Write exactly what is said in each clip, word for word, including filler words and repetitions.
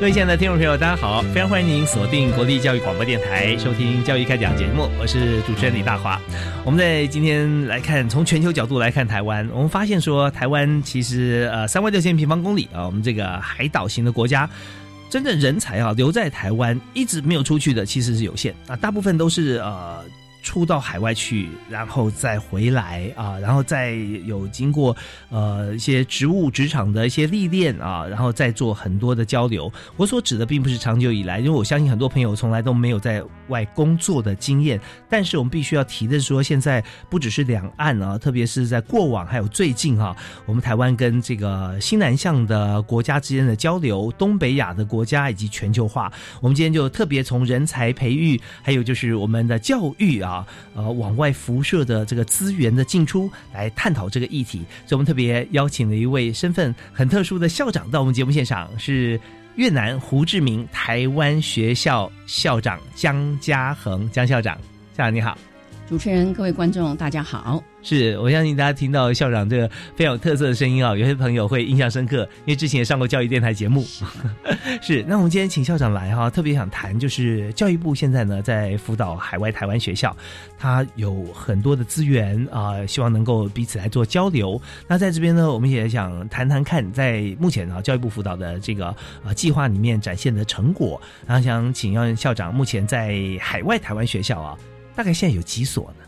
各位亲爱的听众朋友，大家好，非常欢迎您锁定国立教育广播电台收听教育开讲节目，我是主持人李大华。我们在今天来看，从全球角度来看台湾，我们发现说台湾其实呃三万六千平方公里啊、呃，我们这个海岛型的国家，真正人才啊留在台湾一直没有出去的其实是有限啊、呃，大部分都是呃出到海外去，然后再回来啊，然后再有经过呃一些职务职场的一些历练啊，然后再做很多的交流。我所指的并不是长久以来，因为我相信很多朋友从来都没有在外工作的经验，但是我们必须要提的是说，现在不只是两岸啊，特别是在过往还有最近啊，我们台湾跟这个新南向的国家之间的交流，东北亚的国家以及全球化，我们今天就特别从人才培育，还有就是我们的教育啊啊，呃，往外辐射的这个资源的进出来探讨这个议题，所以我们特别邀请了一位身份很特殊的校长到我们节目现场，是越南胡志明台湾学校校长江嘉恒。江校长，校长你好。主持人，各位观众，大家好。是，我相信大家听到校长这个非常有特色的声音啊，有些朋友会印象深刻，因为之前也上过教育电台节目。是，那我们今天请校长来哈、啊，特别想谈就是教育部现在呢在辅导海外台湾学校，它有很多的资源啊、呃，希望能够彼此来做交流。那在这边呢，我们也想谈谈看，在目前啊教育部辅导的这个呃计划里面展现的成果，然后想请问校长，目前在海外台湾学校啊，大概现在有几所呢？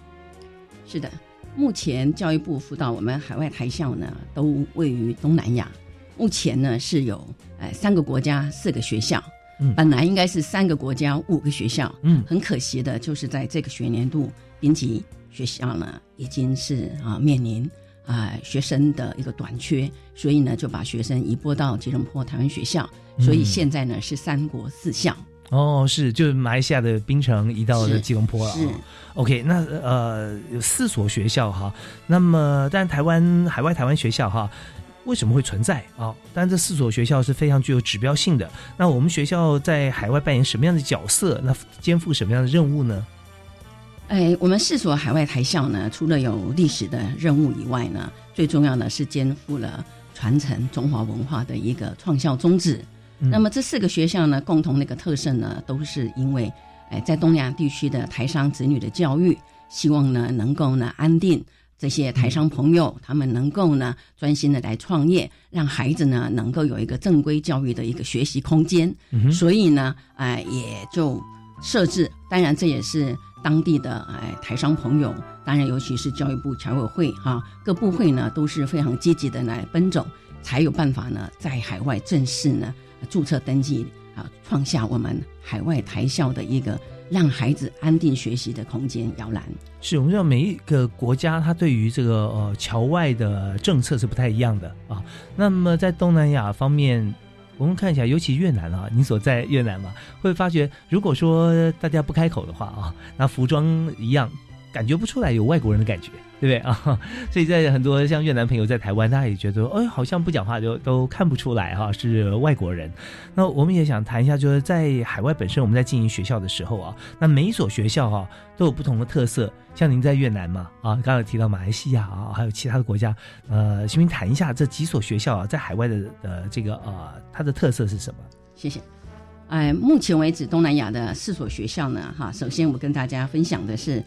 是的，目前教育部辅导我们海外台校呢，都位于东南亚。目前呢是有呃三个国家四个学校、嗯，本来应该是三个国家五个学校。嗯，很可惜的就是在这个学年度，编辑学校呢已经是啊、呃、面临啊、呃、学生的一个短缺，所以呢就把学生移拨到吉隆坡台湾学校，所以现在呢是三国四校。嗯哦，是，就是马来西亚的槟城移到了吉隆坡了。是， 是 ，OK， 那呃有四所学校哈，那么但台湾海外台湾学校哈，为什么会存在啊、哦？当然这四所学校是非常具有指标性的。那我们学校在海外扮演什么样的角色？那肩负什么样的任务呢？哎，我们四所海外台校呢，除了有历史的任务以外呢，最重要的是肩负了传承中华文化的一个创校宗旨。那么这四个学校呢，共同的一个特色呢，都是因为，哎、呃，在东亚地区的台商子女的教育，希望呢能够呢安定这些台商朋友，他们能够呢专心的来创业，让孩子呢能够有一个正规教育的一个学习空间。嗯、所以呢，哎、呃，也就设置，当然这也是当地的哎、呃、台商朋友，当然尤其是教育部、侨委会哈、啊、各部会呢都是非常积极的来奔走，才有办法呢在海外正式呢。注册登记啊，创下我们海外台校的一个让孩子安定学习的空间摇篮。是，我们知道每一个国家它对于这个呃侨外的政策是不太一样的啊。那么在东南亚方面，我们看一下，尤其越南啊，你所在越南嘛，会发觉如果说大家不开口的话啊，那服装一样。感觉不出来有外国人的感觉，对不对啊？所以在很多像越南朋友在台湾，大家也觉得，哎，好像不讲话就都看不出来哈、啊，是外国人。那我们也想谈一下，就是在海外本身，我们在经营学校的时候啊，那每一所学校啊都有不同的特色。像您在越南嘛，啊，刚才提到马来西亚啊，还有其他的国家，呃，请您谈一下这几所学校啊，在海外的呃这个呃它的特色是什么？谢谢。哎、呃，目前为止，东南亚的四所学校呢，哈，首先我跟大家分享的是。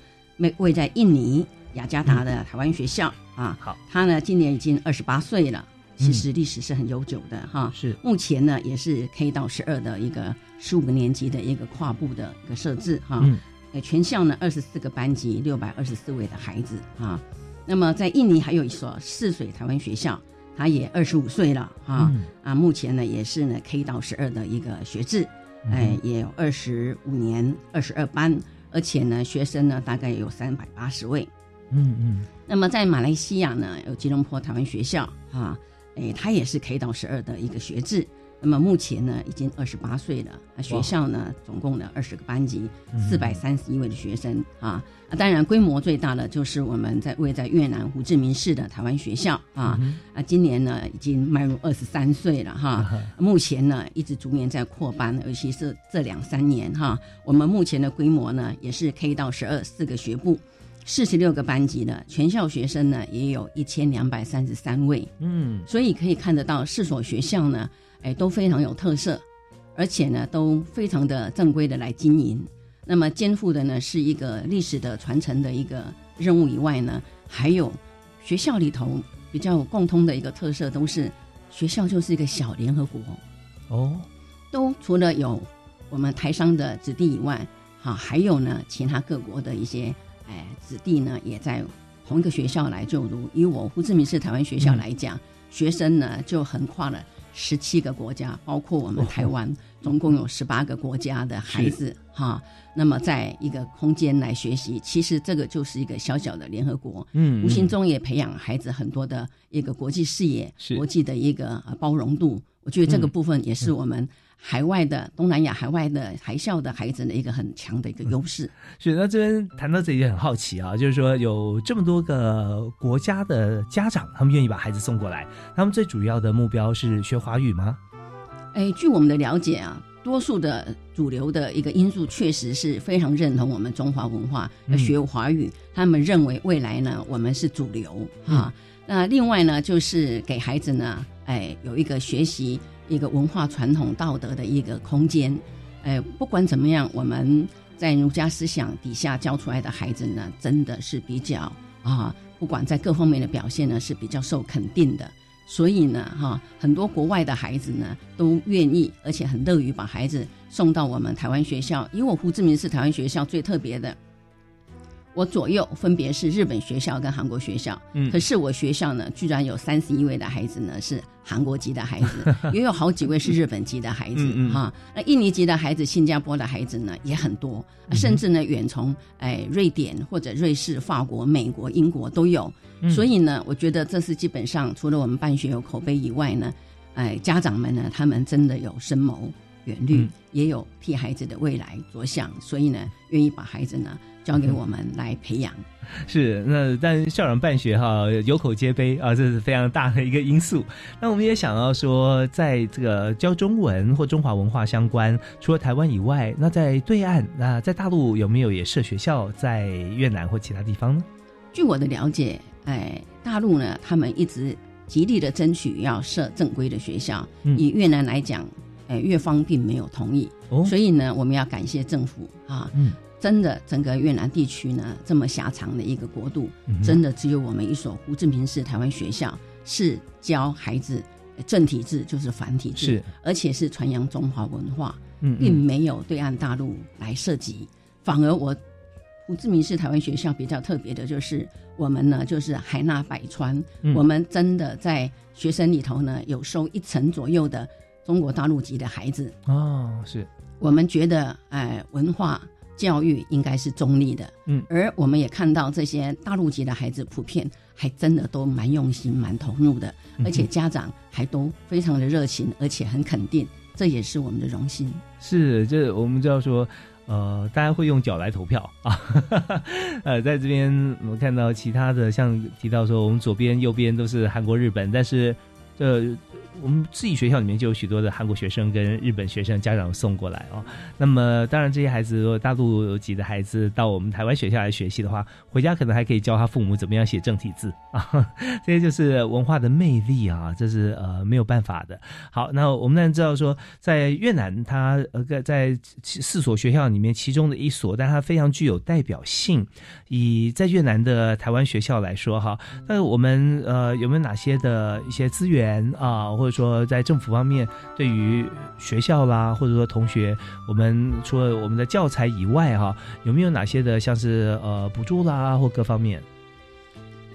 位在印尼雅加达的台湾学校、嗯、啊，好，他呢今年已经二十八岁了，其实历史是很悠久的哈。是，目前呢也是 K 到十二的一个十五个年级的一个跨部的一个设置哈。嗯，全校呢二十四个班级六百二十四位的孩子哈。那么在印尼还有一所泗水台湾学校，他也二十五岁了哈。嗯，啊，目前呢也是呢 K 到十二的一个学制，哎，也有二十五年二十二班，而且呢学生呢大概有三百八十位。嗯嗯，那么在马来西亚呢有吉隆坡台湾学校啊，哎，他也是 K 到十二的一个学制，那么目前呢已经二十八岁了，学校呢总共呢二十个班级四百三十一位的学生啊。当然规模最大的就是我们在位在越南胡志明市的台湾学校啊，嗯，啊，今年呢已经迈入二十三岁了哈，啊，目前呢一直逐年在扩班，尤其是这两三年哈，啊，我们目前的规模呢也是 K 到十二 四个学部四十六个班级的全校学生呢也有一千两百三十三位。嗯，所以可以看得到四所学校呢，哎，都非常有特色，而且呢都非常的正规的来经营。那么肩负的呢是一个历史的传承的一个任务以外呢，还有学校里头比较共通的一个特色，都是学校就是一个小联合国哦，都除了有我们台商的子弟以外，啊，还有呢其他各国的一些哎，子弟呢也在同一个学校来就读。以我胡志明市台湾学校来讲，嗯，学生呢就横跨了十七个国家，包括我们台湾，哦，总共有十八个国家的孩子哈。那么在一个空间来学习，其实这个就是一个小小的联合国。嗯，无形中也培养孩子很多的一个国际视野，国际的一个包容度。我觉得这个部分也是我们海外的，嗯，东南亚海外的海校的孩子的一个很强的一个优势。嗯，是。那这边谈到这里也很好奇啊，就是说有这么多个国家的家长，他们愿意把孩子送过来，他们最主要的目标是学华语吗？哎，据我们的了解啊，多数的主流的一个因素确实是非常认同我们中华文化，要学华语，嗯，他们认为未来呢我们是主流啊。嗯，那另外呢就是给孩子呢哎，有一个学习一个文化传统道德的一个空间。哎，不管怎么样，我们在儒家思想底下教出来的孩子呢，真的是比较啊，不管在各方面的表现呢，是比较受肯定的。所以呢，哈，啊，很多国外的孩子呢，都愿意而且很乐于把孩子送到我们台湾学校。因为我胡志明市台湾学校最特别的，我左右分别是日本学校跟韩国学校，嗯，可是我学校呢，居然有三十一位的孩子呢是韩国籍的孩子，也有好几位是日本籍的孩子嗯嗯哈。那印尼籍的孩子、新加坡的孩子呢也很多，甚至呢远从哎瑞典或者瑞士、法国、美国、英国都有。嗯，所以呢，我觉得这是基本上除了我们办学有口碑以外呢，哎，家长们呢他们真的有深谋远虑，嗯，也有替孩子的未来着想，所以呢，愿意把孩子呢。交给我们来培养。是，那但校长办学哈，有口皆碑啊，这是非常大的一个因素。那我们也想要说，在这个教中文或中华文化相关，除了台湾以外，那在对岸，那在大陆有没有也设学校在越南或其他地方呢？据我的了解，哎，大陆呢，他们一直极力的争取要设正规的学校。嗯，以越南来讲，哎，越方并没有同意，哦，所以呢，我们要感谢政府啊。嗯，真的整个越南地区呢这么狭长的一个国度，真的只有我们一所胡志明市台湾学校是教孩子正体制就是繁体制，而且是传扬中华文化，并没有对岸大陆来涉及。嗯嗯，反而我胡志明市台湾学校比较特别的就是我们呢就是海纳百川，嗯，我们真的在学生里头呢有收一成左右的中国大陆籍的孩子。哦，是我们觉得哎，呃，文化教育应该是中立的，嗯，而我们也看到这些大陆籍的孩子普遍还真的都蛮用心蛮投入的，而且家长还都非常的热情，而且很肯定，这也是我们的荣幸。是，这我们就要说呃，大家会用脚来投票啊。呃，在这边我们看到其他的像提到说我们左边右边都是韩国日本，但是这我们自己学校里面就有许多的韩国学生跟日本学生家长送过来哦。那么当然这些孩子，大陆籍的孩子到我们台湾学校来学习的话，回家可能还可以教他父母怎么样写正体字啊。这些就是文化的魅力啊，这是呃没有办法的。好，那我们当然知道说在越南它呃在四所学校里面其中的一所，但它非常具有代表性，以在越南的台湾学校来说哈，那我们呃有没有哪些的一些资源啊，或者说在政府方面对于学校啦，或者说同学，我们除了我们的教材以外哈，有没有哪些的像是呃补助啦或各方面？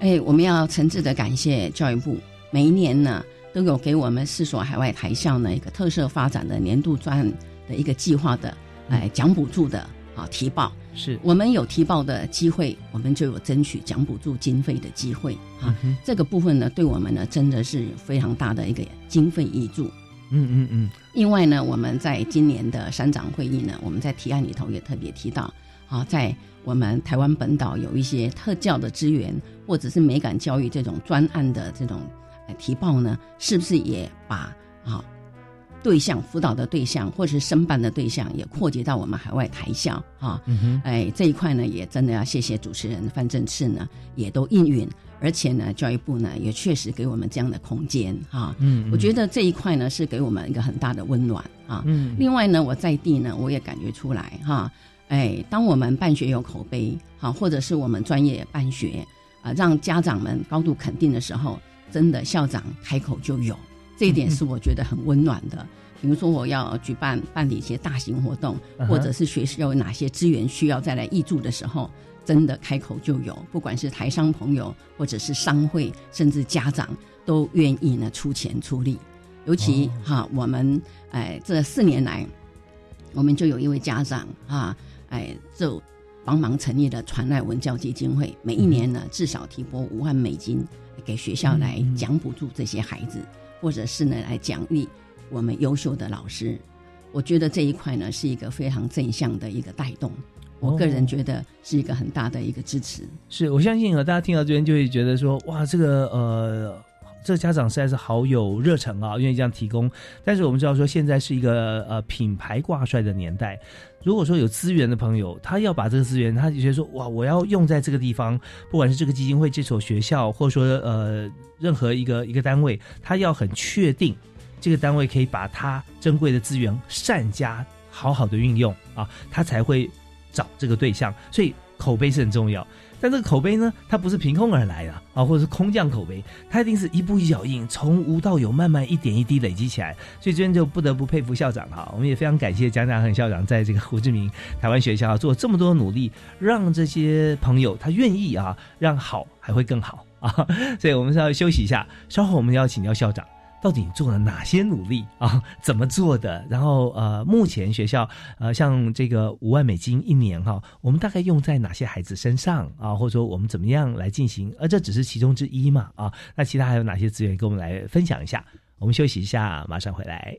哎，我们要诚挚的感谢教育部，每一年呢都有给我们四所海外台校呢一个特色发展的年度专的一个计划的哎奖补助的啊提报。是我们有提报的机会，我们就有争取奖补助经费的机会啊、嗯。这个部分呢，对我们呢真的是非常大的一个经费挹注。嗯嗯嗯。另外呢，我们在今年的三长会议呢，我们在提案里头也特别提到啊，在我们台湾本岛有一些特教的资源，或者是美感教育这种专案的这种提报呢，是不是也把啊对象辅导的对象或是申办的对象也扩及到我们海外台校啊、嗯哎，这一块呢也真的要谢谢主持人范正次呢也都应允，而且呢教育部呢也确实给我们这样的空间啊。嗯嗯，我觉得这一块呢是给我们一个很大的温暖啊。嗯嗯，另外呢我在地呢我也感觉出来哈、啊，哎，当我们办学有口碑啊，或者是我们专业办学啊，让家长们高度肯定的时候，真的校长开口就有，这一点是我觉得很温暖的。比如说我要举办办理一些大型活动，或者是学校有哪些资源需要再来挹注的时候，真的开口就有，不管是台商朋友或者是商会甚至家长都愿意呢出钱出力。尤其、哦、哈，我们哎、呃、这四年来我们就有一位家长啊，哎、呃、就帮忙成立了传爱文教基金会，每一年呢至少提拨五万美金给学校来奖补助这些孩子，或者是呢来奖励我们优秀的老师。我觉得这一块呢是一个非常正向的一个带动，我个人觉得是一个很大的一个支持。是，我相信啊，大家听到这边就会觉得说，哇，这个呃。这家长实在是好有热忱啊，愿意这样提供。但是我们知道说现在是一个呃品牌挂帅的年代，如果说有资源的朋友，他要把这个资源，他就觉得说，哇，我要用在这个地方，不管是这个基金会、这所学校，或者说呃任何一个一个单位，他要很确定这个单位可以把他珍贵的资源善加好好的运用啊，他才会找这个对象。所以口碑是很重要，但这个口碑呢，它不是凭空而来的啊，或者是空降口碑，它一定是一步一脚印，从无到有，慢慢一点一滴累积起来。所以这边就不得不佩服校长哈，我们也非常感谢蒋家恒校长在这个胡志明台湾学校做这么多努力，让这些朋友他愿意啊，让好还会更好啊。所以我们稍微休息一下，稍后我们要请教校长。到底你做了哪些努力啊？怎么做的？然后呃，目前学校呃，像这个五万美金一年哈、啊，我们大概用在哪些孩子身上啊？或者说我们怎么样来进行？而、啊、这只是其中之一嘛啊？那其他还有哪些资源跟我们来分享一下？我们休息一下，马上回来。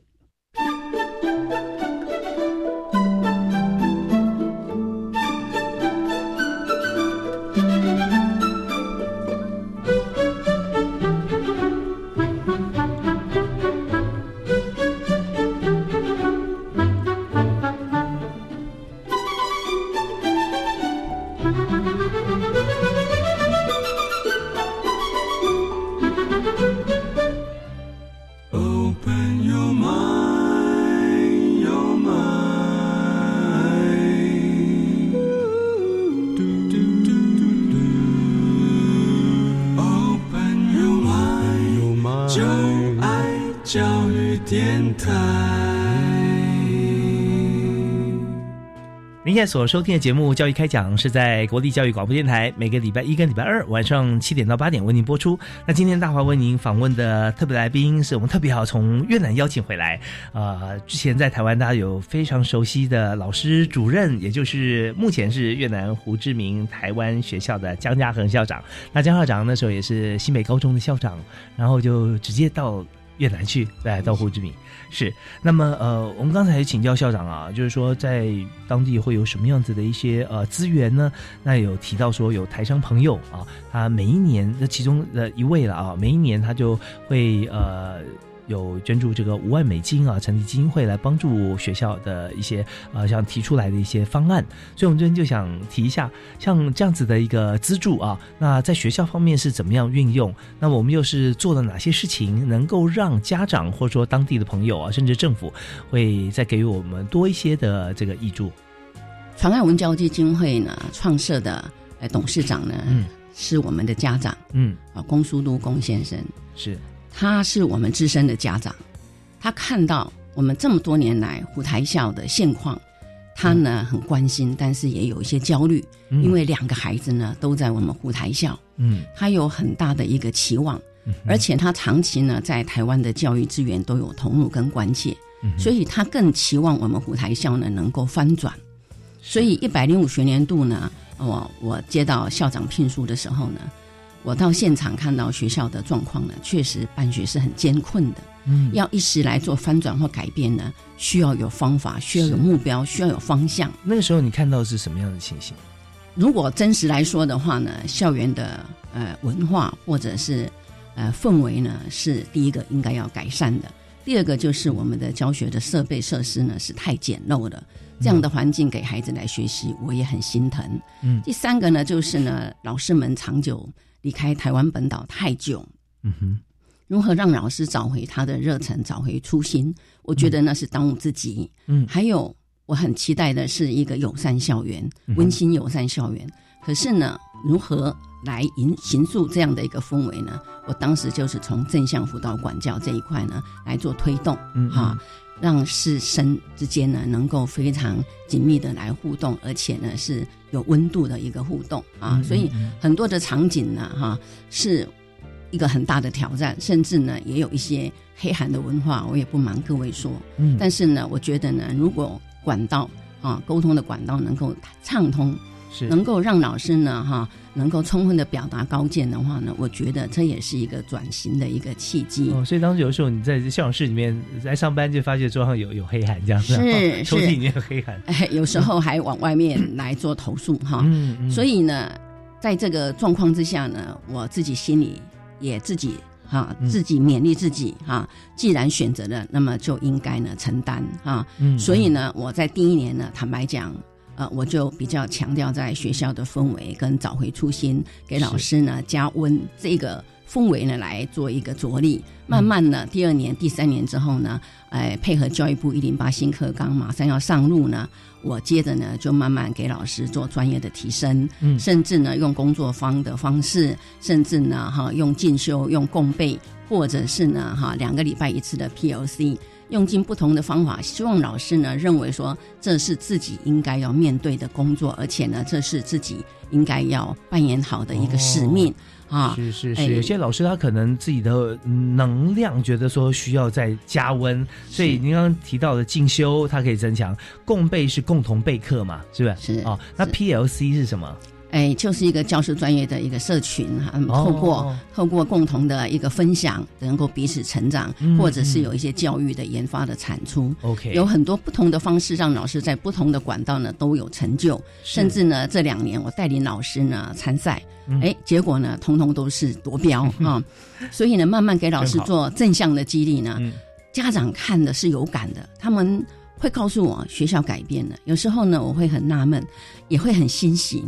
您现在所收听的节目《教育开讲》是在国立教育广播电台每个礼拜一跟礼拜二晚上七点到八点为您播出。那今天大华为您访问的特别来宾是我们特别好从越南邀请回来，呃，之前在台湾大家有非常熟悉的老师主任，也就是目前是越南胡志明台湾学校的江家恒校长。那江校长那时候也是新北高中的校长，然后就直接到越南去，来到胡志明。是，那么呃，我们刚才请教校长啊，就是说在当地会有什么样子的一些呃资源呢？那有提到说有台商朋友啊，他每一年，那其中的一位了啊，每一年他就会呃有捐助这个五万美金啊，成立基金会来帮助学校的一些呃像提出来的一些方案。所以我们这边就想提一下，像这样子的一个资助啊，那在学校方面是怎么样运用？那我们又是做了哪些事情，能够让家长或者说当地的朋友啊，甚至政府会再给予我们多一些的这个挹注？长爱文教基金会呢，创设的呃董事长呢，嗯，是我们的家长，嗯，啊，龚书都龚先生是，他是我们资深的家长，他看到我们这么多年来虎台校的现况，他呢、嗯、很关心，但是也有一些焦虑，嗯、因为两个孩子呢都在我们虎台校，嗯，他有很大的一个期望，嗯、而且他长期呢在台湾的教育资源都有投入跟关切，嗯、所以他更期望我们虎台校呢能够翻转。所以一百零五学年度呢，我我接到校长聘书的时候呢，我到现场看到学校的状况呢，确实办学是很艰困的。嗯，要一时来做翻转或改变呢，需要有方法，需要有目标，需要有方向。那个时候你看到是什么样的情形？如果真实来说的话呢，校园的呃文化或者是呃氛围呢，是第一个应该要改善的。第二个就是我们的教学的设备设施呢是太简陋了，这样的环境给孩子来学习我也很心疼。嗯，第三个呢就是呢老师们长久离开台湾本岛太久，嗯哼，如何让老师找回他的热忱，找回初心，我觉得那是当务之急。嗯，还有我很期待的是一个友善校园，温馨友善校园。可是呢如何来营形塑这样的一个氛围呢，我当时就是从正向辅导管教这一块呢来做推动。嗯嗯啊，让师生之间呢能够非常紧密的来互动，而且呢是有温度的一个互动啊。嗯嗯嗯，所以很多的场景呢哈、啊、是一个很大的挑战，甚至呢也有一些黑韩的文化，我也不瞒各位说。嗯，但是呢我觉得呢如果管道啊沟通的管道能够畅通，能够让老师呢哈能够充分的表达高见的话呢，我觉得这也是一个转型的一个契机。哦，所以当时有时候你在校长室里面来上班，就发觉桌上有有黑函这样子，是抽屉里面有黑函，哎，有时候还往外面来做投诉哈。嗯嗯。所以呢，在这个状况之下呢，我自己心里也自己哈自己勉励自己哈，既然选择了，那么就应该呢承担哈。嗯。所以呢，我在第一年呢，坦白讲。呃，我就比较强调在学校的氛围跟找回初心，给老师呢加温这个氛围呢来做一个着力。慢慢呢，第二年、第三年之后呢，哎、呃，配合教育部一零八新课纲马上要上路呢，我接着呢就慢慢给老师做专业的提升，嗯，甚至呢用工作坊的方式，甚至呢哈用进修、用共备，或者是呢哈两个礼拜一次的 P L C。用尽不同的方法，希望老师呢认为说这是自己应该要面对的工作，而且呢这是自己应该要扮演好的一个使命。哦，啊，是是是，哎，有些老师他可能自己的能量觉得说需要再加温，所以您刚刚提到的进修它可以增强，共备是共同备课嘛，是吧？是哦，那 P L C 是什么？哎，就是一个教师专业的一个社群，嗯，透过哦哦哦透过共同的一个分享，能够彼此成长，嗯，或者是有一些教育的研发的产出。OK，嗯，有很多不同的方式让老师在不同的管道呢都有成就，甚至呢这两年我带领老师呢参赛，哎，嗯，结果呢通通都是夺标啊，所以呢慢慢给老师做正向的激励呢，嗯，家长看的是有感的，他们会告诉我学校改变了，有时候呢我会很纳闷，也会很欣喜。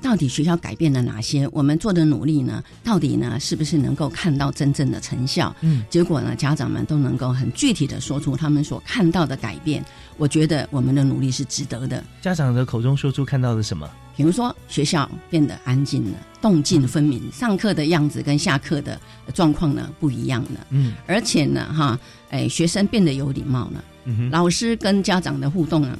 到底学校改变了哪些？我们做的努力呢？到底呢，是不是能够看到真正的成效？嗯，结果呢，家长们都能够很具体的说出他们所看到的改变。我觉得我们的努力是值得的。家长的口中说出看到的什么？比如说，学校变得安静了，动静分明，嗯，上课的样子跟下课的状况呢不一样了。嗯，而且呢，哈，哎，学生变得有礼貌了，嗯，老师跟家长的互动啊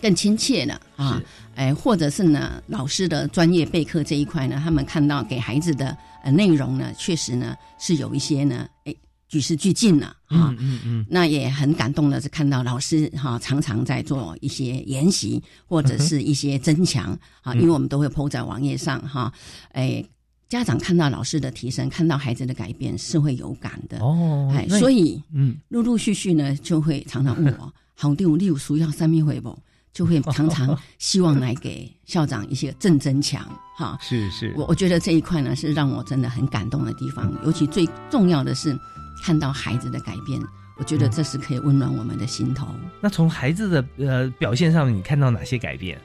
更亲切了啊，哎，或者是呢，老师的专业备课这一块呢，他们看到给孩子的呃内容呢，确实呢是有一些呢，哎，举世俱进了啊，嗯嗯嗯，那也很感动的是看到老师哈，啊，常常在做一些研习或者是一些增强，嗯，啊，因为我们都会 po 在网页上哈，啊，哎。家长看到老师的提升，看到孩子的改变是会有感的哦，哎，所以嗯，陆陆续续呢就会常常问我，好丢六叔要三米回不？就会常常希望来给校长一些正增强哈。是是，我我觉得这一块呢是让我真的很感动的地方，尤其最重要的是看到孩子的改变，我觉得这是可以温暖我们的心头。嗯、那从孩子的呃表现上，你看到哪些改变？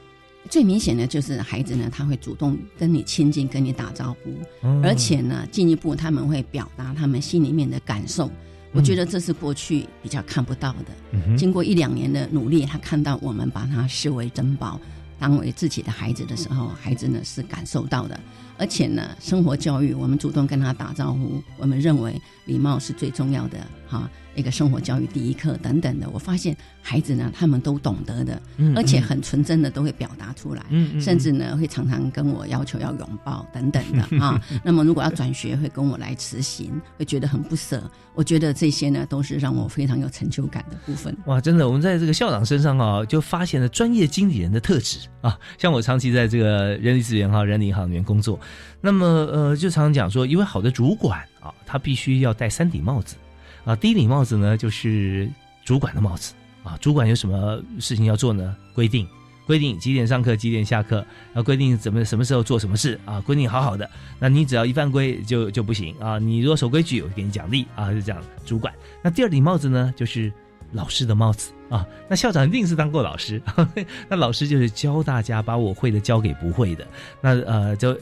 最明显的就是孩子呢，他会主动跟你亲近，跟你打招呼，嗯、而且呢，进一步他们会表达他们心里面的感受。我觉得这是过去比较看不到的、嗯、经过一两年的努力，他看到我们把他视为珍宝，当为自己的孩子的时候，孩子呢是感受到的。而且呢，生活教育我们主动跟他打招呼，我们认为礼貌是最重要的哈，一个生活教育第一课等等的，我发现孩子呢他们都懂得的，而且很纯真的都会表达出来，嗯嗯，甚至呢会常常跟我要求要拥抱等等的啊。那么如果要转学会跟我来辞行，会觉得很不舍。我觉得这些呢都是让我非常有成就感的部分。哇，真的，我们在这个校长身上啊，就发现了专业经理人的特质啊。像我长期在这个人力资源哈、人力银行里面工作，那么呃，就常常讲说，一位好的主管啊，他必须要戴三顶帽子。啊，第一顶帽子呢就是主管的帽子啊，主管有什么事情要做呢？规定，规定几点上课，几点下课，啊，规定怎么什么时候做什么事啊，规定好好的。那你只要一犯规就就不行啊，你如果守规矩，我给你奖励啊，就这样。主管。那第二顶帽子呢就是老师的帽子啊，那校长一定是当过老师，呵呵，那老师就是教大家，把我会的教给不会的，那呃就。呃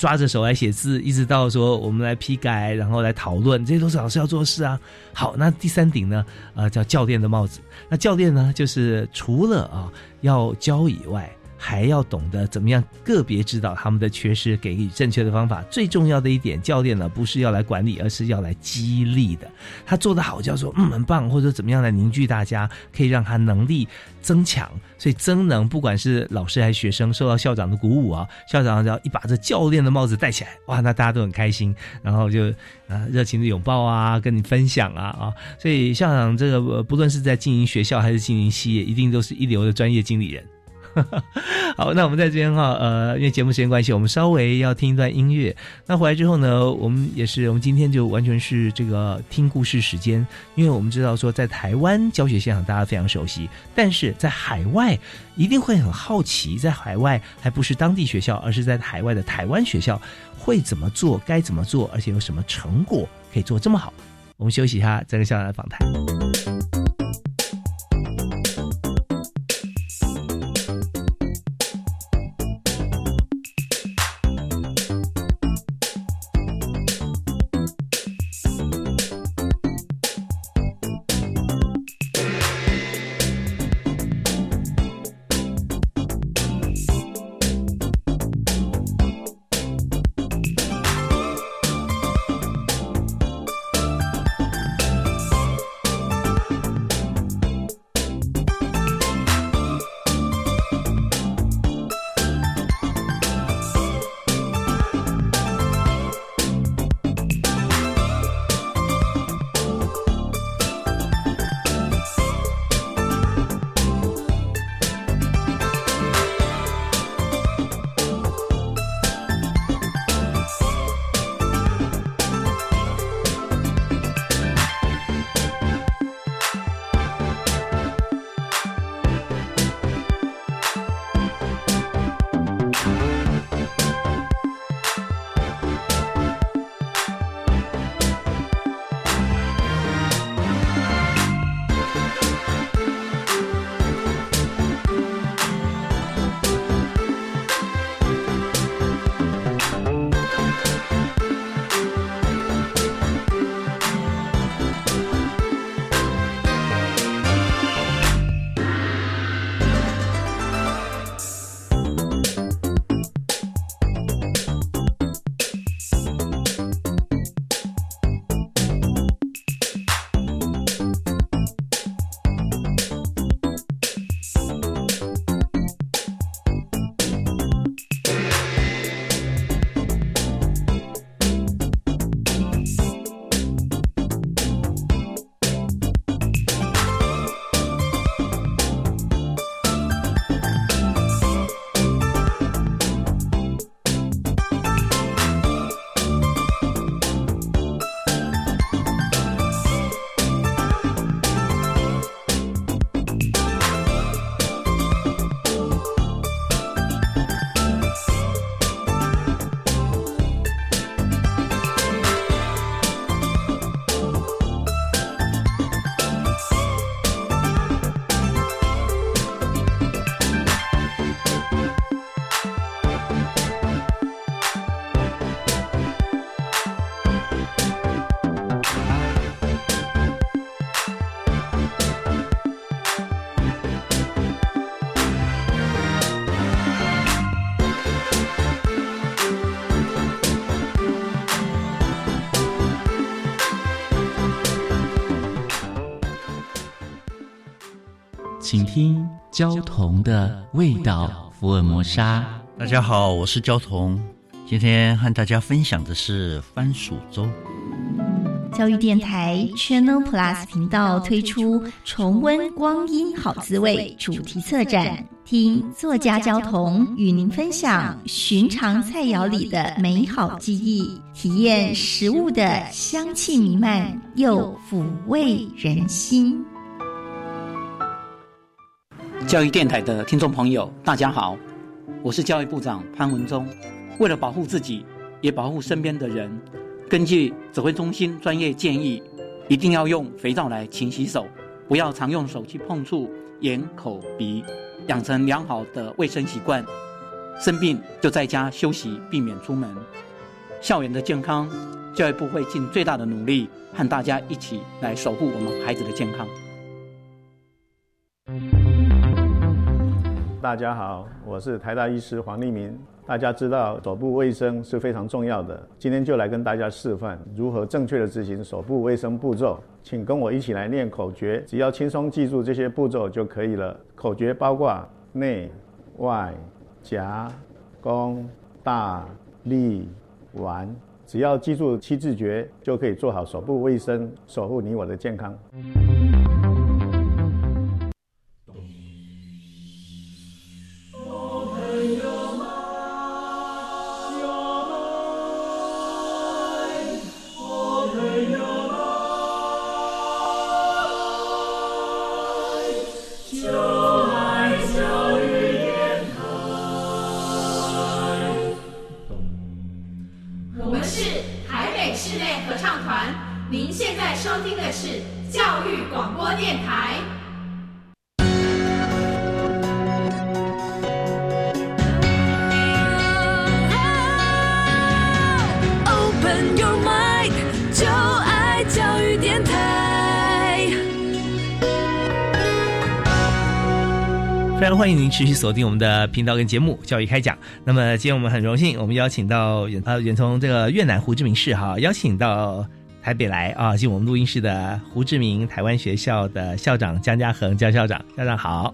抓着手来写字，一直到说我们来批改，然后来讨论，这些都是老师要做事啊。好，那第三顶呢，呃，叫教练的帽子。那教练呢，就是除了啊要教以外，还要懂得怎么样个别指导他们的缺失，给予正确的方法。最重要的一点，教练呢不是要来管理，而是要来激励的。他做得好，就要说嗯很棒，或者怎么样来凝聚大家，可以让他能力增强。所以增能，不管是老师还是学生，受到校长的鼓舞啊，校长只要一把这教练的帽子戴起来，哇，那大家都很开心，然后就啊热情的拥抱啊，跟你分享啊啊。所以校长这个不论是在经营学校还是经营企业，一定都是一流的专业经理人。好，那我们在这边哈，呃，因为节目时间关系，我们稍微要听一段音乐。那回来之后呢，我们也是，我们今天就完全是这个听故事时间，因为我们知道说，在台湾教学现场大家非常熟悉，但是在海外一定会很好奇，在海外还不是当地学校，而是在海外的台湾学校会怎么做，该怎么做，而且有什么成果可以做这么好。我们休息一下，再跟校长来访谈。请听焦桐的味道福尔摩沙。大家好，我是焦桐，今天和大家分享的是番薯粥。教育电台 Channel Plus 频道推出重温光阴好滋味主题策展，听作家焦桐与您分享寻常菜肴里的美好记忆，体验食物的香气弥漫又抚慰人心。教育电台的听众朋友大家好，我是教育部长潘文忠。为了保护自己也保护身边的人，根据指挥中心专业建议，一定要用肥皂来勤洗手，不要常用手去碰触眼、口、鼻，养成良好的卫生习惯。生病就在家休息，避免出门。校园的健康，教育部会尽最大的努力，和大家一起来守护我们孩子的健康。大家好，我是台大医师黄立民。大家知道手部卫生是非常重要的，今天就来跟大家示范如何正确的执行手部卫生步骤。请跟我一起来念口诀，只要轻松记住这些步骤就可以了。口诀包括内、外、夹、弓、大、力、丸，只要记住七字诀就可以做好手部卫生，守护你我的健康。欢迎您持续锁定我们的频道跟节目教育开讲。那么今天我们很荣幸，我们邀请到远呃远从这个越南胡志明市哈，邀请到台北来啊，进我们录音室的胡志明台湾学校的校长江嘉恒江校长。校长好。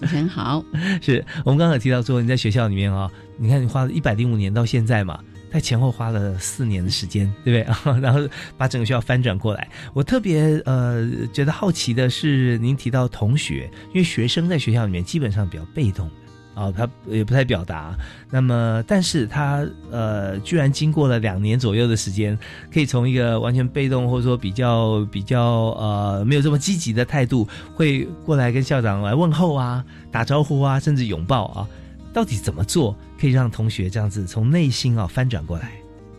主持人好。是我们刚才提到说你在学校里面啊、哦，你看你花了一百零五年到现在嘛，在前后花了四年的时间，对不对？然后把整个学校翻转过来。我特别呃觉得好奇的是，您提到同学，因为学生在学校里面基本上比较被动的啊、哦，他也不太表达。那么，但是他呃居然经过了两年左右的时间，可以从一个完全被动或者说比较比较呃没有这么积极的态度，会过来跟校长来问候啊、打招呼啊，甚至拥抱啊。到底怎么做可以让同学这样子从内心啊、哦、翻转过来？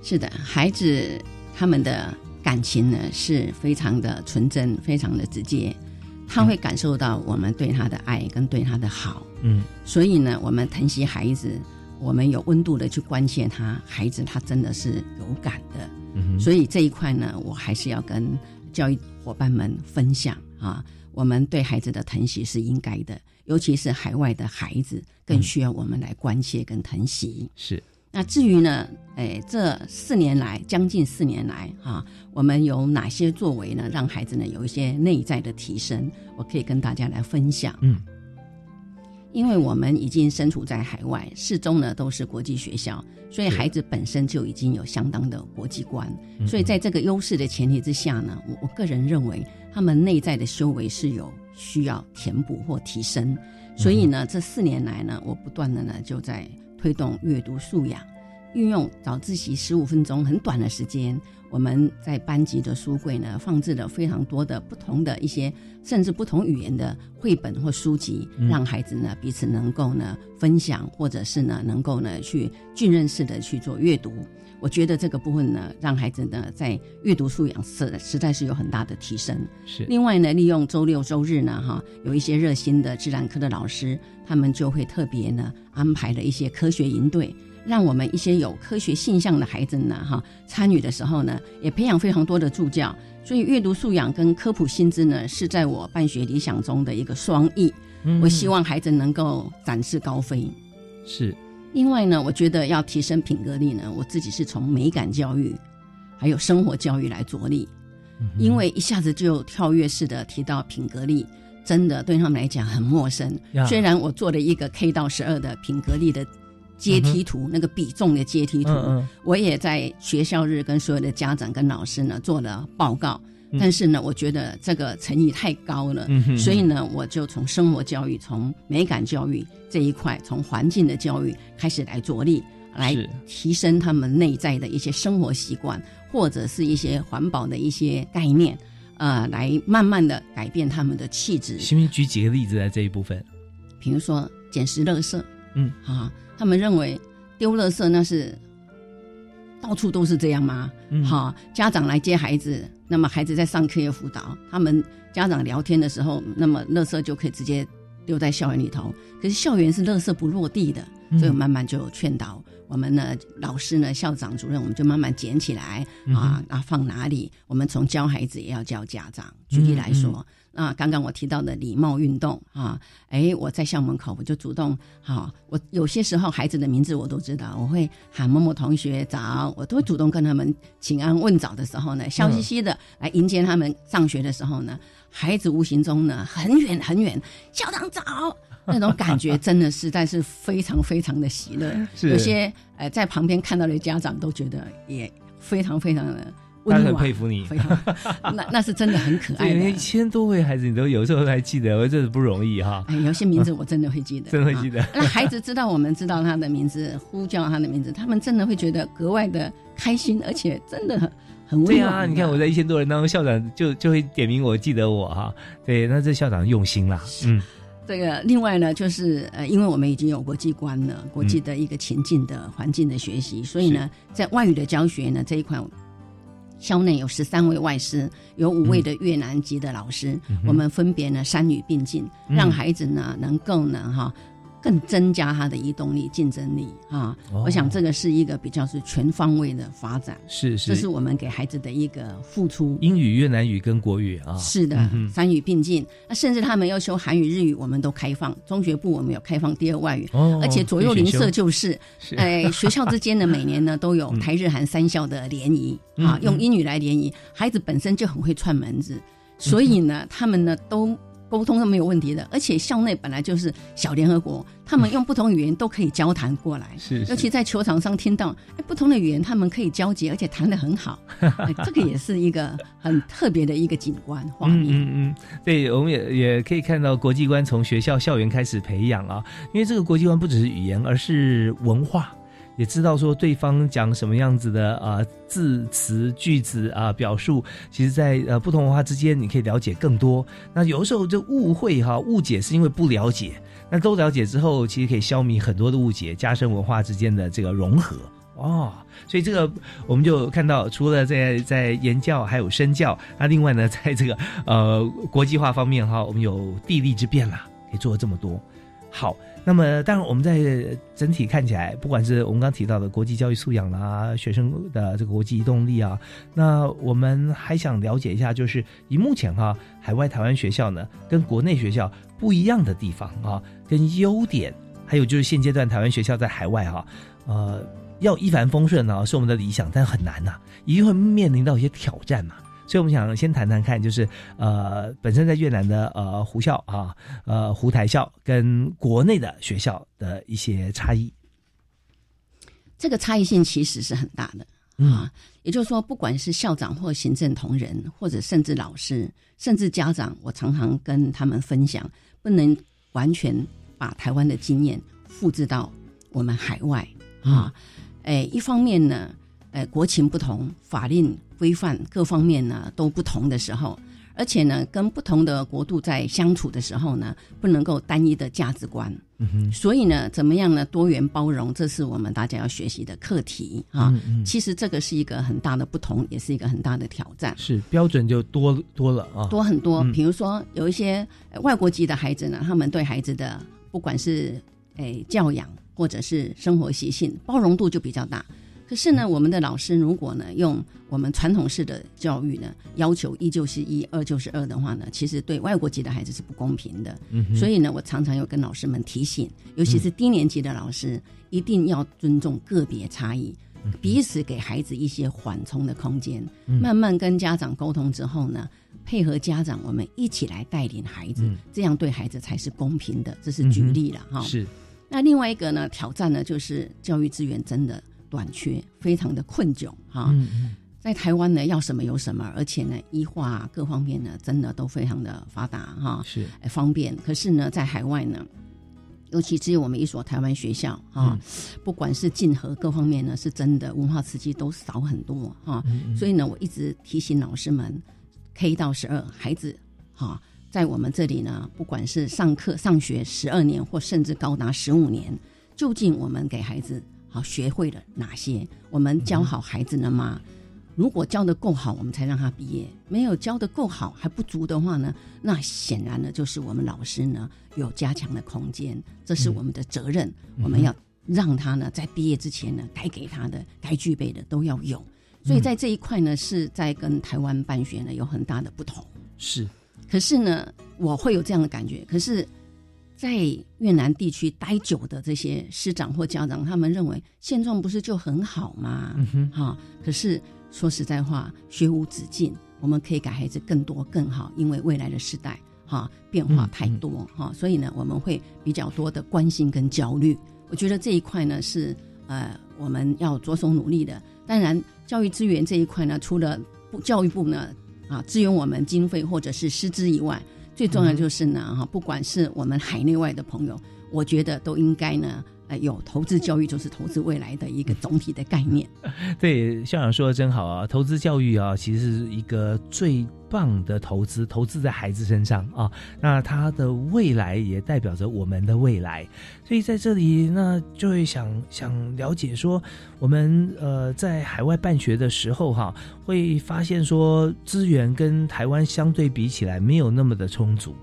是的，孩子他们的感情呢是非常的纯真，非常的直接，他会感受到我们对他的爱跟对他的好。嗯，所以呢，我们疼惜孩子，我们有温度的去关切他，孩子他真的是有感的。嗯，所以这一块呢，我还是要跟教育伙伴们分享啊。我们对孩子的疼惜是应该的，尤其是海外的孩子更需要我们来关切跟疼惜。嗯、是。那至于呢，哎，这四年来，将近四年来啊，我们有哪些作为呢，让孩子呢有一些内在的提升？我可以跟大家来分享。嗯，因为我们已经身处在海外，四周呢都是国际学校，所以孩子本身就已经有相当的国际观。所以在这个优势的前提之下呢，我我个人认为他们内在的修为是有需要填补或提升。所以呢，这四年来呢，我不断的呢就在推动阅读素养，运用早自习十五分钟很短的时间，我们在班级的书柜呢放置了非常多的不同的一些甚至不同语言的绘本或书籍，让孩子呢彼此能够呢分享，或者是呢能够呢去浸润式的去做阅读。我觉得这个部分呢，让孩子呢在阅读素养实实在是有很大的提升。是。另外呢，利用周六周日呢，哈，有一些热心的自然科的老师，他们就会特别呢安排了一些科学营队，让我们一些有科学性向的孩子呢，哈，参与的时候呢，也培养非常多的助教。所以阅读素养跟科普新知呢，是在我办学理想中的一个双翼。嗯。我希望孩子能够展翅高飞。是。另外呢，我觉得要提升品格力呢，我自己是从美感教育还有生活教育来着力。因为一下子就跳跃式的提到品格力，真的对他们来讲很陌生。Yeah. 虽然我做了一个 K 到十二的品格力的阶梯图， mm-hmm. 那个比重的阶梯图， mm-hmm. 我也在学校日跟所有的家长跟老师呢做了报告。但是呢我觉得这个诚意太高了、嗯、所以呢我就从生活教育从美感教育这一块从环境的教育开始来着力，来提升他们内在的一些生活习惯或者是一些环保的一些概念，呃，来慢慢的改变他们的气质。是不是举几个例子在这一部分？比如说捡拾垃圾，嗯啊，他们认为丢垃圾那是到处都是这样吗、嗯啊、家长来接孩子，那么孩子在上课业辅导，他们家长聊天的时候，那么垃圾就可以直接丢在校园里头。可是校园是垃圾不落地的，所以我慢慢就劝导、嗯、我们呢，老师呢，校长主任，我们就慢慢捡起来、嗯、啊啊放哪里。我们从教孩子也要教家长。举例来说，那、嗯嗯啊、刚刚我提到的礼貌运动啊，哎，我在校门口我就主动啊，我有些时候孩子的名字我都知道，我会喊某某同学早，我都会主动跟他们请安问早的时候呢，笑嘻嘻的来迎接他们上学的时候呢。嗯，孩子无形中呢，很远很远，校长早，那种感觉真的实在是非常非常的喜乐。有些呃在旁边看到的家长都觉得也非常非常的温暖，他很佩服你，非常那那是真的很可爱的。一千多位孩子你都有时候还记得，真是不容易哈。哎，有些名字我真的会记得，真的会记得。那孩子知道我们知道他的名字，呼叫他的名字，他们真的会觉得格外的开心，而且真的很。很对啊，你看我在一千多人当中，校长就就会点名我，记得我哈、啊。对，那这校长用心啦。嗯，这个另外呢，就是呃，因为我们已经有国际观了，国际的一个情境的环境的学习，嗯、所以呢，在外语的教学呢这一块，校内有十三位外师，有五位的越南籍的老师，嗯、我们分别呢三语并进，让孩子呢能够呢哈。更增加他的移动力、竞争力啊、哦！我想这个是一个比较是全方位的发展，是是，这是我们给孩子的一个付出。英语、越南语跟国语啊，是的，嗯、三语并进。那甚至他们要修韩语、日语，我们都开放。中学部我们有开放第二外语，哦、而且左右邻舍就是，哎、呃，学校之间的每年呢都有台日韩三校的联谊、嗯、啊，用英语来联谊，孩子本身就很会串门子，嗯、所以呢，他们呢都。沟通是没有问题的，而且校内本来就是小联合国，他们用不同语言都可以交谈过来，是是，尤其在球场上听到、哎、不同的语言他们可以交接，而且谈得很好、哎、这个也是一个很特别的一个景观画面。嗯嗯嗯，对，我们 也, 也可以看到国际观从学校校园开始培养啊，因为这个国际观不只是语言，而是文化，也知道说对方讲什么样子的呃字词句子啊、呃、表述，其实在呃不同文化之间你可以了解更多。那有时候这误会哈、啊、误解是因为不了解，那都了解之后其实可以消弭很多的误解，加深文化之间的这个融合。哦，所以这个我们就看到，除了在在研教还有身教，那另外呢在这个呃国际化方面哈、啊、我们有地利之便啦，可以做这么多。好，那么当然我们在整体看起来，不管是我们刚提到的国际教育素养啦，学生的这个国际移动力啊，那我们还想了解一下，就是以目前哈、啊、海外台湾学校呢跟国内学校不一样的地方啊，跟优点，还有就是现阶段台湾学校在海外哈、啊、呃要一帆风顺啊是我们的理想，但很难呐、啊，一定会面临到一些挑战嘛。所以我们想先谈谈看，就是呃，本身在越南的呃胡校啊，呃胡台校跟国内的学校的一些差异。这个差异性其实是很大的、嗯、啊，也就是说，不管是校长或行政同仁，或者甚至老师，甚至家长，我常常跟他们分享，不能完全把台湾的经验复制到我们海外啊。哎、嗯，一方面呢，哎，国情不同，法令。规范各方面呢都不同的时候，而且呢跟不同的国度在相处的时候呢，不能够单一的价值观、嗯哼、所以呢怎么样呢多元包容，这是我们大家要学习的课题啊、嗯嗯。其实这个是一个很大的不同，也是一个很大的挑战，是标准就多多了啊，多很多、嗯、比如说有一些外国籍的孩子呢，他们对孩子的不管是、哎、教养或者是生活习性包容度就比较大，可是呢我们的老师如果呢用我们传统式的教育呢要求一就是一二就是二的话呢，其实对外国籍的孩子是不公平的、嗯、所以呢我常常有跟老师们提醒，尤其是低年级的老师、嗯、一定要尊重个别差异，彼此给孩子一些缓冲的空间、嗯、慢慢跟家长沟通之后呢，配合家长我们一起来带领孩子、嗯、这样对孩子才是公平的，这是举例了、嗯、是。那另外一个呢，挑战呢就是教育资源真的短缺，非常的困窘、啊嗯、在台湾呢要什么有什么，而且呢医化、啊、各方面呢真的都非常的发达、啊、是、哎、方便。可是呢在海外呢，尤其只有我们一所台湾学校、啊嗯、不管是竞合各方面呢，是真的文化刺激都少很多、啊嗯嗯、所以呢我一直提醒老师们 K 到十二孩子、啊、在我们这里呢，不管是上课上学十二年或甚至高达十五年，究竟我们给孩子好学会了哪些，我们教好孩子了吗、嗯、如果教得够好我们才让他毕业，没有教得够好还不足的话呢，那显然呢就是我们老师呢有加强的空间，这是我们的责任、嗯、我们要让他呢在毕业之前呢该给他的该具备的都要有，所以在这一块呢是在跟台湾办学呢有很大的不同。是，可是呢我会有这样的感觉，可是在越南地区待久的这些师长或家长，他们认为现状不是就很好吗、嗯哦、可是说实在话，学无止境，我们可以给孩子更多更好，因为未来的世代、哦、变化太多、嗯嗯哦、所以呢我们会比较多的关心跟焦虑。我觉得这一块呢是呃我们要着手努力的。当然教育资源这一块呢，除了教育部呢啊支援我们经费或者是师资以外，最重要就是呢、嗯、不管是我们海内外的朋友，我觉得都应该呢、呃、有投资教育，就是投资未来的一个总体的概念。对，校长说的真好啊，投资教育啊其实是一个最棒的投资，投资在孩子身上啊，那他的未来也代表着我们的未来。所以在这里那就会想想了解说，我们呃在海外办学的时候哈、啊，会发现说资源跟台湾相对比起来没有那么的充足，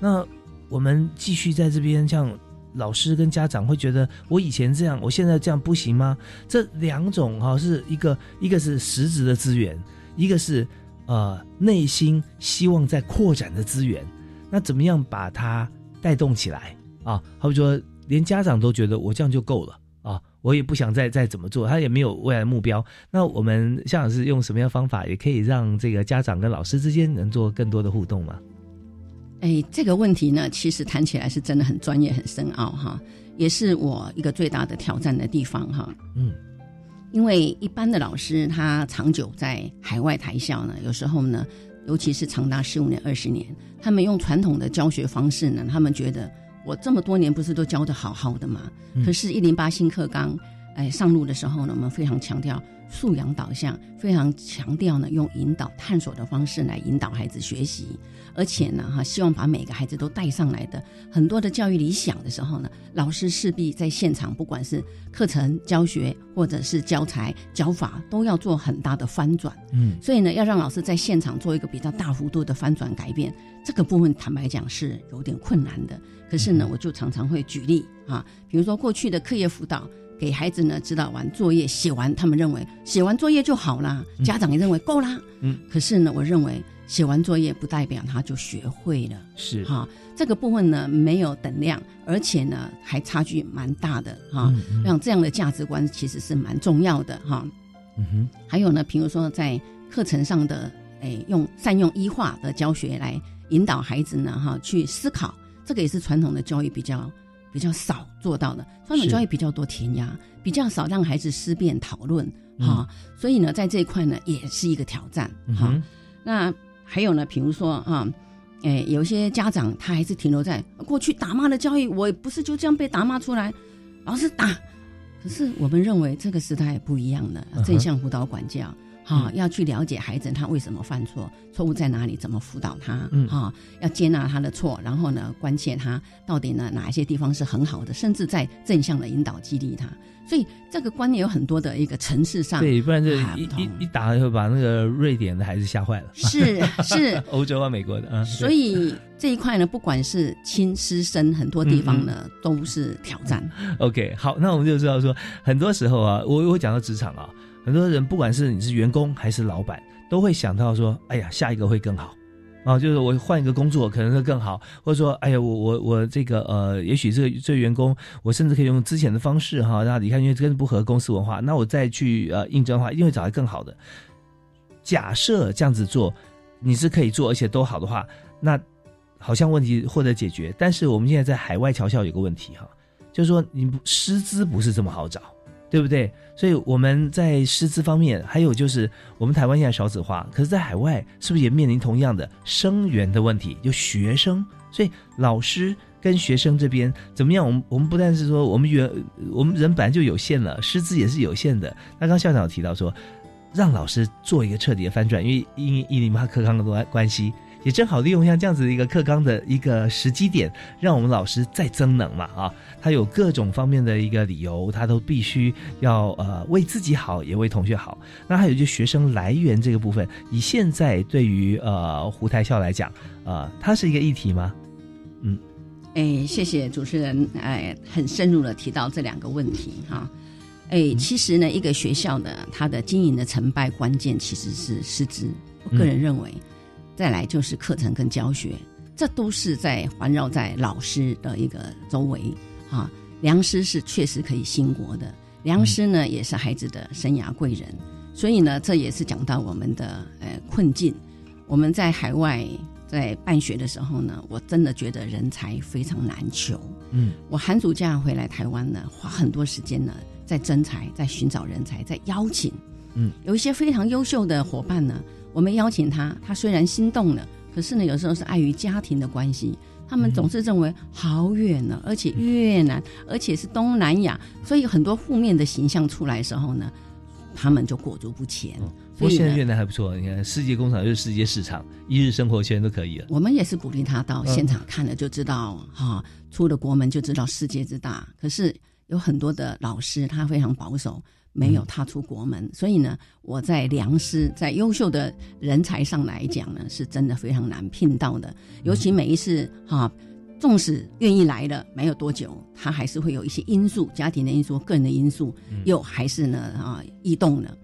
那我们继续在这边，像老师跟家长会觉得我以前这样我现在这样不行吗？这两种哈、啊、是一个一个是实质的资源，一个是呃，内心希望在扩展的资源，那怎么样把它带动起来啊？好比说，连家长都觉得我这样就够了啊，我也不想再再怎么做，他也没有未来目标。那我们像是用什么样方法，也可以让这个家长跟老师之间能做更多的互动吗？哎，这个问题呢，其实谈起来是真的很专业、很深奥哈，也是我一个最大的挑战的地方哈。嗯。因为一般的老师他长久在海外台校呢，有时候呢尤其是长达十五年二十年，他们用传统的教学方式呢，他们觉得我这么多年不是都教得好好的吗、嗯、可是一零八新课纲、哎、上路的时候呢，我们非常强调素养导向，非常强调呢用引导探索的方式来引导孩子学习，而且呢希望把每个孩子都带上来的很多的教育理想的时候呢，老师势必在现场不管是课程教学或者是教材教法都要做很大的翻转、嗯、所以呢要让老师在现场做一个比较大幅度的翻转改变，这个部分坦白讲是有点困难的。可是呢我就常常会举例啊，比如说过去的课业辅导给孩子呢指导完作业写完，他们认为写完作业就好啦，家长也认为够啦、嗯、可是呢我认为写完作业不代表他就学会了，是哈、啊，这个部分呢没有等量，而且呢还差距蛮大的哈、啊嗯嗯，让这样的价值观其实是蛮重要的哈、啊嗯哼。还有呢，比如说在课程上的诶用善用医化的教学来引导孩子呢哈、啊、去思考，这个也是传统的教育比较。比较少做到的，传统教育比较多填鸭，比较少让孩子思辨讨论、嗯啊、所以呢在这一块呢也是一个挑战、嗯啊、那还有呢比如说、啊欸、有些家长他还是停留在过去打骂的教育，我不是就这样被打骂出来，老师打，可是我们认为这个时代不一样了，正向辅导管教、嗯啊、要去了解孩子他为什么犯错，错误在哪里，怎么辅导他、嗯啊、要接纳他的错，然后呢关切他到底呢哪些地方是很好的，甚至在正向的引导激励他。所以这个观念有很多的一个层次上，对，不然就 一,、啊、一, 一打会把那个瑞典的孩子吓坏了，是是欧洲啊美国的、啊、所以这一块呢不管是亲师生很多地方呢、嗯、都是挑战、嗯、OK 好。那我们就知道说很多时候啊，我我讲到职场啊，很多人不管是你是员工还是老板，都会想到说哎呀下一个会更好啊，就是我换一个工作可能会更好，或者说，哎呀，我我我这个呃，也许这个这个员工，我甚至可以用之前的方式哈，让他离开，因为真的不合公司文化，那我再去呃应征的话，一定会找到更好的。假设这样子做，你是可以做，而且都好的话，那好像问题获得解决。但是我们现在在海外侨校有个问题哈，就是说你师资不是这么好找。对不对？所以我们在师资方面，还有就是我们台湾现在少子化，可是在海外是不是也面临同样的生源的问题，就学生？所以老师跟学生这边怎么样？我们我们不但是说我们原我们人本来就有限了，师资也是有限的。那刚校长有提到说，让老师做一个彻底的翻转，因为因因为课纲的关系，也正好利用像这样子一个课纲的一个时机点，让我们老师再增能嘛啊，他有各种方面的一个理由，他都必须要呃为自己好，也为同学好。那还有就学生来源这个部分，以现在对于呃胡台校来讲，呃，它是一个议题吗？嗯，哎，谢谢主持人，哎，很深入的提到这两个问题哈。哎，其实呢，一个学校的它的经营的成败关键其实是师资，我个人认为。嗯，再来就是课程跟教学，这都是在环绕在老师的一个周围啊。良师是确实可以兴国的，良师呢也是孩子的生涯贵人，所以呢，这也是讲到我们的呃困境。我们在海外在办学的时候呢，我真的觉得人才非常难求。嗯，我寒暑假回来台湾呢，花很多时间呢在征才，在寻找人才，在邀请。嗯，有一些非常优秀的伙伴呢。我们邀请他，他虽然心动了，可是呢，有时候是碍于家庭的关系，他们总是认为好远了，而且越南，而且是东南亚，所以很多负面的形象出来的时候呢，他们就裹足不前。哦，不过现在越南还不错，你看世界工厂就是世界市场，一日生活圈都可以了。我们也是鼓励他到现场看了就知道，哈，嗯哦，出了国门就知道世界之大。可是有很多的老师他非常保守。没有踏出国门，嗯，所以呢，我在良师在优秀的人才上来讲呢，是真的非常难聘到的。尤其每一次哈，啊，纵使愿意来了，没有多久，他还是会有一些因素，家庭的因素、个人的因素，又还是呢啊异动了。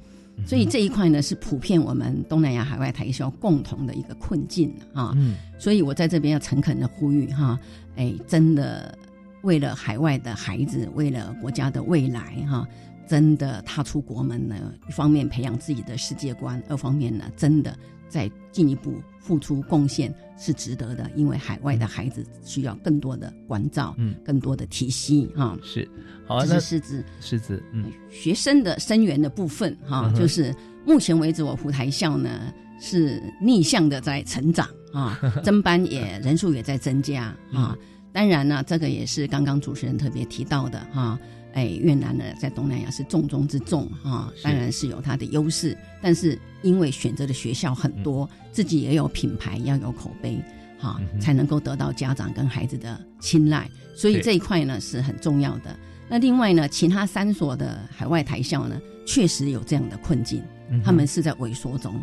所以这一块呢，是普遍我们东南亚海外台校共同的一个困境啊。嗯，所以我在这边要诚恳的呼吁哈，啊，哎，真的为了海外的孩子，为了国家的未来哈。啊真的踏出国门呢，一方面培养自己的世界观，二方面呢，真的再进一步付出贡献是值得的，因为海外的孩子需要更多的关照，嗯，更多的体系啊。是，好，这是师资，师资，嗯，学生的生源的部分哈，啊嗯，就是目前为止，我胡台校呢是逆向的在成长啊，增班也人数也在增加啊。当然呢，这个也是刚刚主持人特别提到的哈。啊哎，越南呢，在东南亚是重中之重啊，当然是有它的优势，但是因为选择的学校很多，嗯，自己也有品牌，要有口碑啊，嗯，才能够得到家长跟孩子的青睐，所以这一块呢是很重要的。那另外呢，其他三所的海外台校呢，确实有这样的困境，嗯，他们是在萎缩中。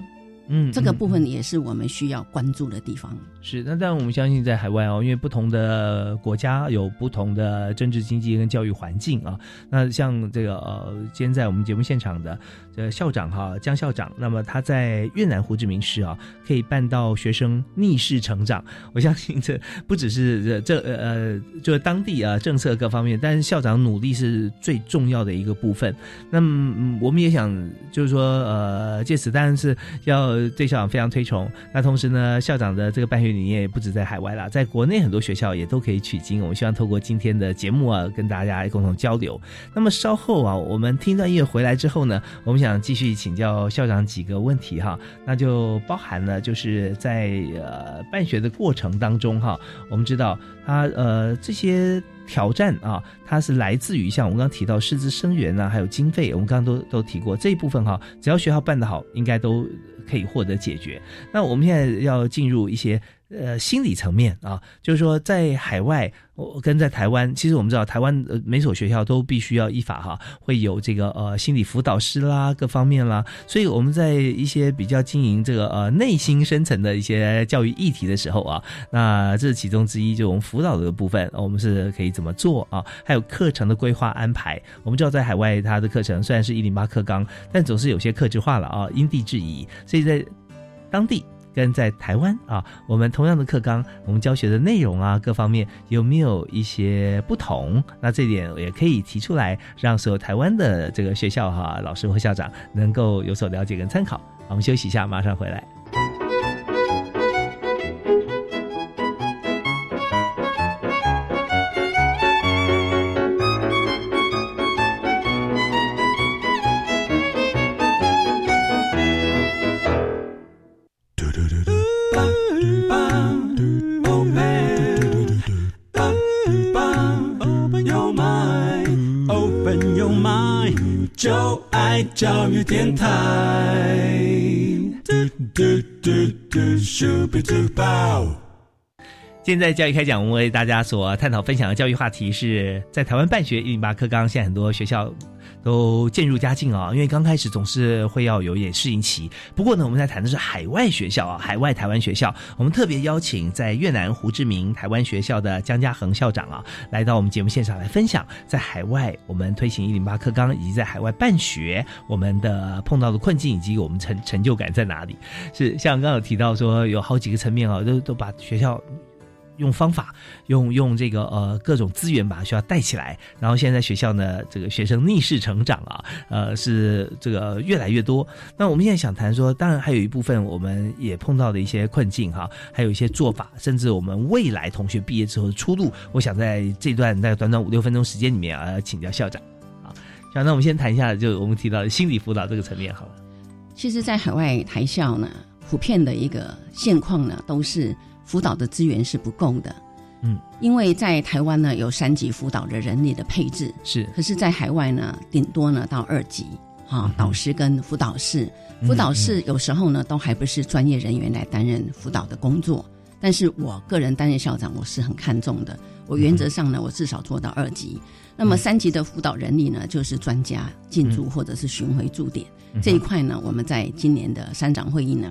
嗯，这个部分也是我们需要关注的地方。是，那但我们相信在海外哦，因为不同的国家有不同的政治、经济跟教育环境啊。那像这个呃，今天在我们节目现场的这校长哈，江校长，那么他在越南胡志明市啊，可以办到学生逆势成长。我相信这不只是这呃，就是当地啊政策各方面，但是校长努力是最重要的一个部分。那么，嗯，我们也想就是说呃，借此当然是要。呃，对校长非常推崇。那同时呢，校长的这个办学理念也不止在海外啦，在国内很多学校也都可以取经。我们希望透过今天的节目啊，跟大家共同交流。那么稍后啊，我们听一段音乐回来之后呢，我们想继续请教校长几个问题哈。那就包含了就是在呃办学的过程当中哈，我们知道他呃这些。挑战啊，它是来自于像我们刚刚提到师资生源啊，还有经费，我们刚刚都都提过这一部分哈，啊。只要学校办得好，应该都可以获得解决。那我们现在要进入一些呃心理层面啊，就是说在海外跟在台湾，其实我们知道台湾每所学校都必须要依法哈，啊，会有这个呃心理辅导师啦，各方面啦。所以我们在一些比较经营这个呃内心深层的一些教育议题的时候啊，那这是其中之一，就我们辅导的部分，我们是可以。怎么做啊？还有课程的规划安排，我们知道在海外它的课程虽然是一零八课纲，但总是有些客制化了啊，因地制宜，所以在当地跟在台湾啊，我们同样的课纲，我们教学的内容啊，各方面有没有一些不同？那这点也可以提出来，让所有台湾的这个学校哈、啊，老师或校长能够有所了解跟参考。我们休息一下，马上回来。教育电台现在教育开讲，我们为大家所探讨分享的教育话题是在台湾办学一零八课纲，现在很多学校都渐入佳境啊、哦，因为刚开始总是会要有一点适应期。不过呢，我们在谈的是海外学校啊，海外台湾学校，我们特别邀请在越南胡志明台湾学校的江嘉恒校长啊，来到我们节目现场来分享在海外我们推行一零八课纲以及在海外办学我们的碰到的困境以及我们成成就感在哪里。是像刚刚有提到说有好几个层面啊、哦，都都把学校。用方法，用用这个呃各种资源把学校带起来，然后现在学校呢，这个学生逆势成长啊，呃是这个越来越多。那我们现在想谈说，当然还有一部分我们也碰到的一些困境哈、啊，还有一些做法，甚至我们未来同学毕业之后的出路，我想在这段在短短五六分钟时间里面啊，请教校长啊。那我们先谈一下，就我们提到的心理辅导这个层面好了。其实，在海外台校呢，普遍的一个现况呢，都是。辅导的资源是不够的，嗯，因为在台湾呢有三级辅导的人力的配置是，可是在海外呢顶多呢到二级啊、哦嗯，导师跟辅导室，辅导室有时候呢都还不是专业人员来担任辅导的工作，但是我个人担任校长我是很看重的，我原则上呢我至少做到二级，那么三级的辅导人力呢就是专家进驻或者是巡回驻点、嗯、这一块呢我们在今年的三长会议呢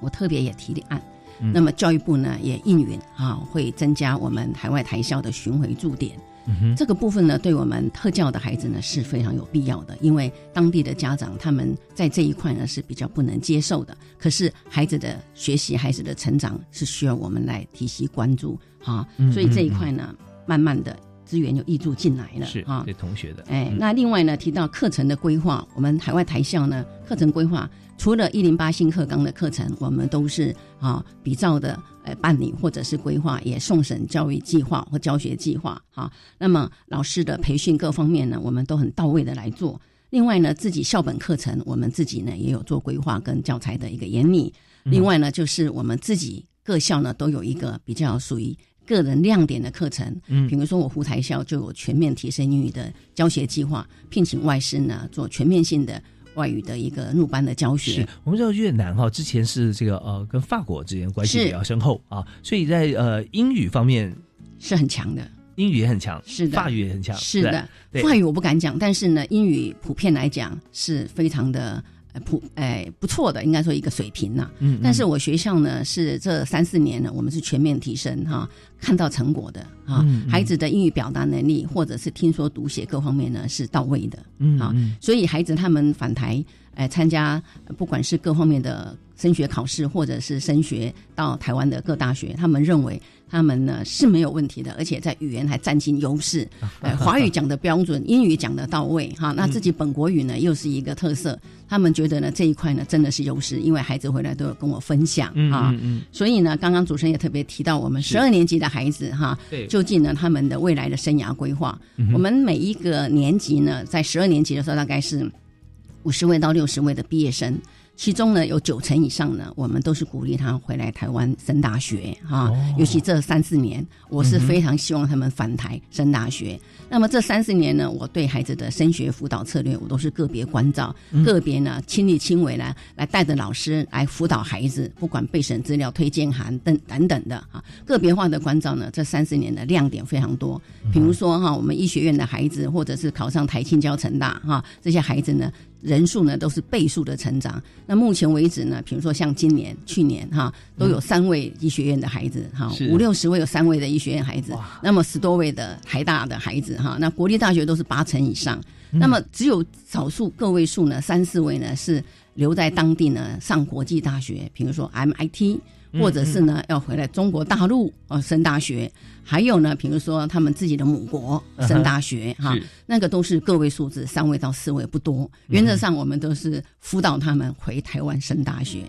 我特别也提案。嗯、那么教育部呢也应允啊，会增加我们海外台校的巡回驻点、嗯、这个部分呢对我们特教的孩子呢是非常有必要的，因为当地的家长他们在这一块呢是比较不能接受的，可是孩子的学习孩子的成长是需要我们来提携关注啊、嗯，所以这一块呢、嗯、慢慢的资源就挹注进来了，是啊，对同学的、哎嗯、那另外呢提到课程的规划，我们海外台校呢课程规划除了一零八新课纲的课程我们都是啊比照的、呃、办理或者是规划，也送审教育计划或教学计划啊，那么老师的培训各方面呢我们都很到位的来做，另外呢自己校本课程我们自己呢也有做规划跟教材的一个研拟、嗯、另外呢就是我们自己各校呢都有一个比较属于个人亮点的课程，嗯，比如说我湖台校就有全面提升英语的教学计划，聘请外师呢做全面性的外语的一个入班的教学。是我们知道越南哈、哦，之前是这个呃跟法国之间关系比较深厚啊，所以在呃英语方面是很强的，英语也很强，是的，法语也很强，是的，法语我不敢讲，但是呢，英语普遍来讲是非常的。普哎、呃、不错的，应该说一个水平呐、啊。嗯, 嗯，但是我学校呢是这三四年呢，我们是全面提升哈、啊，看到成果的啊嗯嗯。孩子的英语表达能力或者是听说读写各方面呢是到位的啊嗯嗯。所以孩子他们返台哎、呃、参加不管是各方面的升学考试或者是升学到台湾的各大学，他们认为他们呢是没有问题的，而且在语言还占尽优势。哎、呃，华语讲的标准，英语讲的到位哈。那自己本国语呢又是一个特色。他们觉得呢这一块呢真的是优势，因为孩子回来都有跟我分享、嗯、啊、嗯嗯，所以呢，刚刚主持人也特别提到我们十二年级的孩子哈、啊，究竟呢他们的未来的生涯规划、嗯，我们每一个年级呢，在十二年级的时候大概是五十位到六十位的毕业生，其中呢有九成以上呢，我们都是鼓励他回来台湾升大学啊、哦，尤其这三四年，我是非常希望他们返台升大学。嗯那么这三四年呢，我对孩子的升学辅导策略，我都是个别关照，嗯、个别呢亲力亲为呢，来带着老师来辅导孩子，不管备审资料、推荐函等等等的啊，个别化的关照呢，这三四年的亮点非常多。比如说哈、啊，我们医学院的孩子，或者是考上台清交成大哈、啊，这些孩子呢，人数呢都是倍数的成长。那目前为止呢，比如说像今年去年哈，都有三位医学院的孩子哈，五六十位有三位的医学院孩子，那么十多位的台大的孩子哈，那国立大学都是八成以上，嗯、那么只有少数个位数呢，三四位呢是留在当地呢上国际大学，比如说 M I T， 或者是呢、嗯嗯、要回来中国大陆呃升大学，还有呢比如说他们自己的母国升大学、嗯、哈，那个都是个位数字，三位到四位不多。原则上我们都是辅导他们回台湾升大学。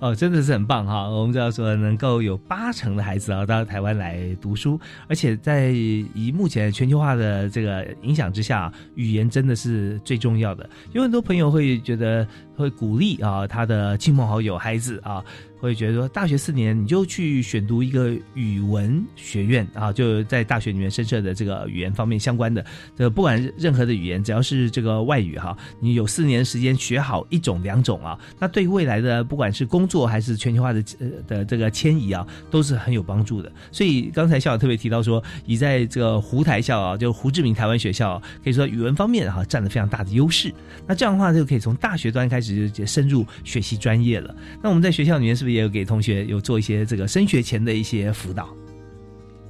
哦，真的是很棒哈！我们知道说能够有八成的孩子啊到台湾来读书，而且在以目前全球化的这个影响之下，语言真的是最重要的。有很多朋友会觉得会鼓励啊他的亲朋好友孩子啊，会觉得说大学四年你就去选读一个语文学院啊，就在大学里面深设的这个语言方面相关的，这不管任何的语言，只要是这个外语哈、啊，你有四年时间学好一种两种啊，那对未来的不管是工作还是全球化的、呃、的这个迁移啊，都是很有帮助的。所以刚才校长特别提到说，以在这个胡台校啊，就胡志明台湾学校、啊，可以说语文方面哈、啊、占了非常大的优势。那这样的话就可以从大学端开始就深入学习专业了。那我们在学校里面是不是也有给同学有做一些这个升学前的一些辅导？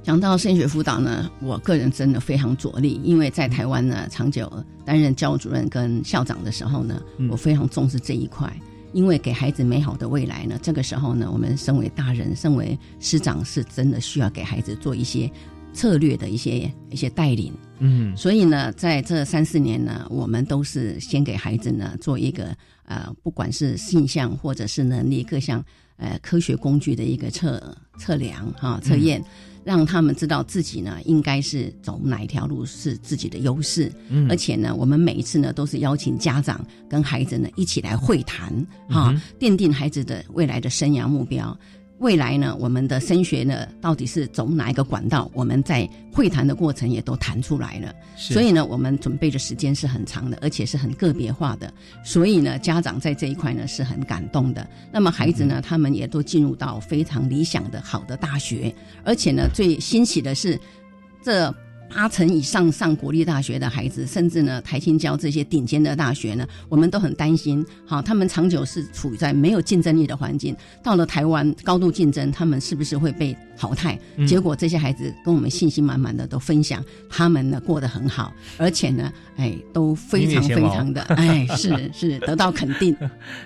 讲到升学辅导呢，我个人真的非常着力，因为在台湾呢长久担任教务主任跟校长的时候呢，我非常重视这一块。嗯，因为给孩子美好的未来呢，这个时候呢，我们身为大人，身为师长，是真的需要给孩子做一些策略的一些一些带领。嗯，所以呢，在这三四年呢，我们都是先给孩子呢做一个呃，不管是性向或者是能力各项呃科学工具的一个测测量哈测验。嗯，让他们知道自己呢应该是走哪一条路是自己的优势。嗯，而且呢我们每一次呢都是邀请家长跟孩子呢一起来会谈哈、嗯、奠定孩子的未来的生涯目标。未来呢我们的升学呢到底是走哪一个管道，我们在会谈的过程也都谈出来了。所以呢我们准备的时间是很长的，而且是很个别化的，所以呢家长在这一块呢是很感动的。那么孩子呢、嗯、他们也都进入到非常理想的好的大学，而且呢最欣喜的是这八成以上上国立大学的孩子，甚至呢台清交这些顶尖的大学呢，我们都很担心好、哦、他们长久是处于在没有竞争力的环境，到了台湾高度竞争，他们是不是会被淘汰、嗯、结果这些孩子跟我们信心满满的都分享他们呢过得很好，而且呢哎都非常非常的哎是是得到肯定。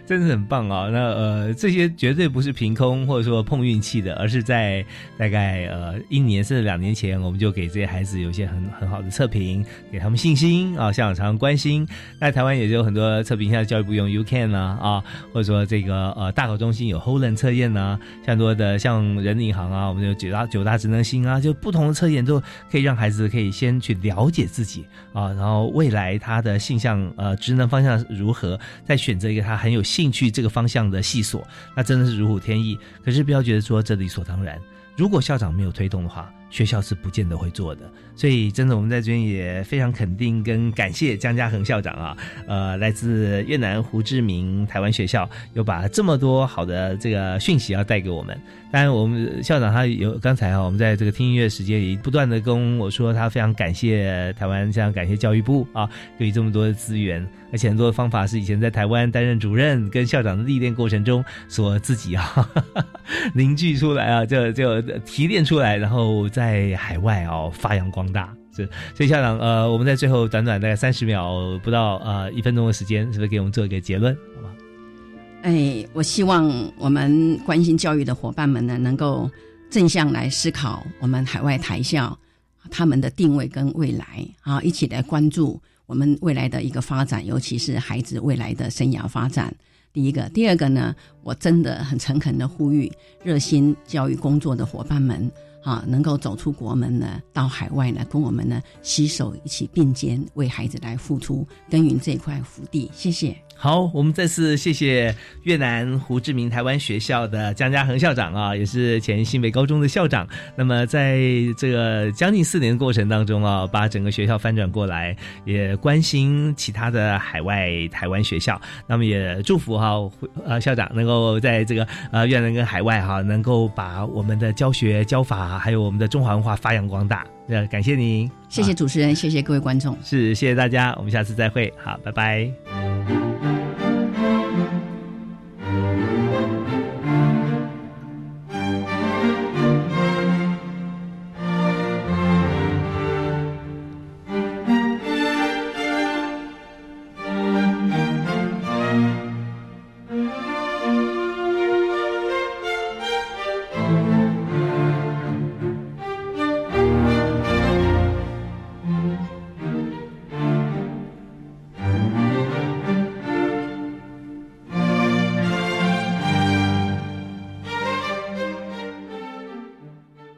真的很棒啊、哦、那呃这些绝对不是凭空或者说碰运气的，而是在大概呃一年甚至两年前我们就给这些孩子有有些很很好的测评，给他们信心啊，校长常常关心。那台湾也有很多测评，现在教育部用 U C A N 啊啊，或者说这个呃大考中心有 Holland 测验啊，像多的像人银行啊，我们有九大九大职能星啊，就不同的测验都可以让孩子可以先去了解自己啊，然后未来他的性向呃职能方向如何，再选择一个他很有兴趣这个方向的系所，那真的是如虎添翼。可是不要觉得说这理所当然，如果校长没有推动的话，学校是不见得会做的。所以真的我们在这边也非常肯定跟感谢江嘉恒校长啊，呃来自越南胡志明台湾学校，有把这么多好的这个讯息要带给我们。当然我们校长他有刚才啊，我们在这个听音乐时间也不断的跟我说他非常感谢台湾，非常感谢教育部啊，给予这么多的资源，而且很多的方法是以前在台湾担任主任跟校长的历练过程中所自己啊呵呵凝聚出来啊，就就提炼出来，然后在在海外哦发扬光大。是，所以校长呃我们在最后短短大概三十秒不到呃一分钟的时间，是不是给我们做一个结论好吗？哎，我希望我们关心教育的伙伴们呢能够正向来思考我们海外台校他们的定位跟未来啊，一起来关注我们未来的一个发展，尤其是孩子未来的生涯发展。第一个，第二个呢，我真的很诚恳的呼吁热心教育工作的伙伴们啊，能够走出国门呢，到海外呢，跟我们呢携手一起并肩，为孩子来付出耕耘这块福地。谢谢。好，我们再次谢谢越南胡志明台湾学校的江嘉恒校长啊，也是前新北高中的校长。那么在这个将近四年的过程当中啊，把整个学校翻转过来，也关心其他的海外台湾学校。那么也祝福哈、啊、呃校长能够在这个呃越南跟海外哈、啊，能够把我们的教学教法还有我们的中华文化发扬光大。呃，感谢您，谢谢主持人，啊、谢谢各位观众，是谢谢大家，我们下次再会，好，拜拜。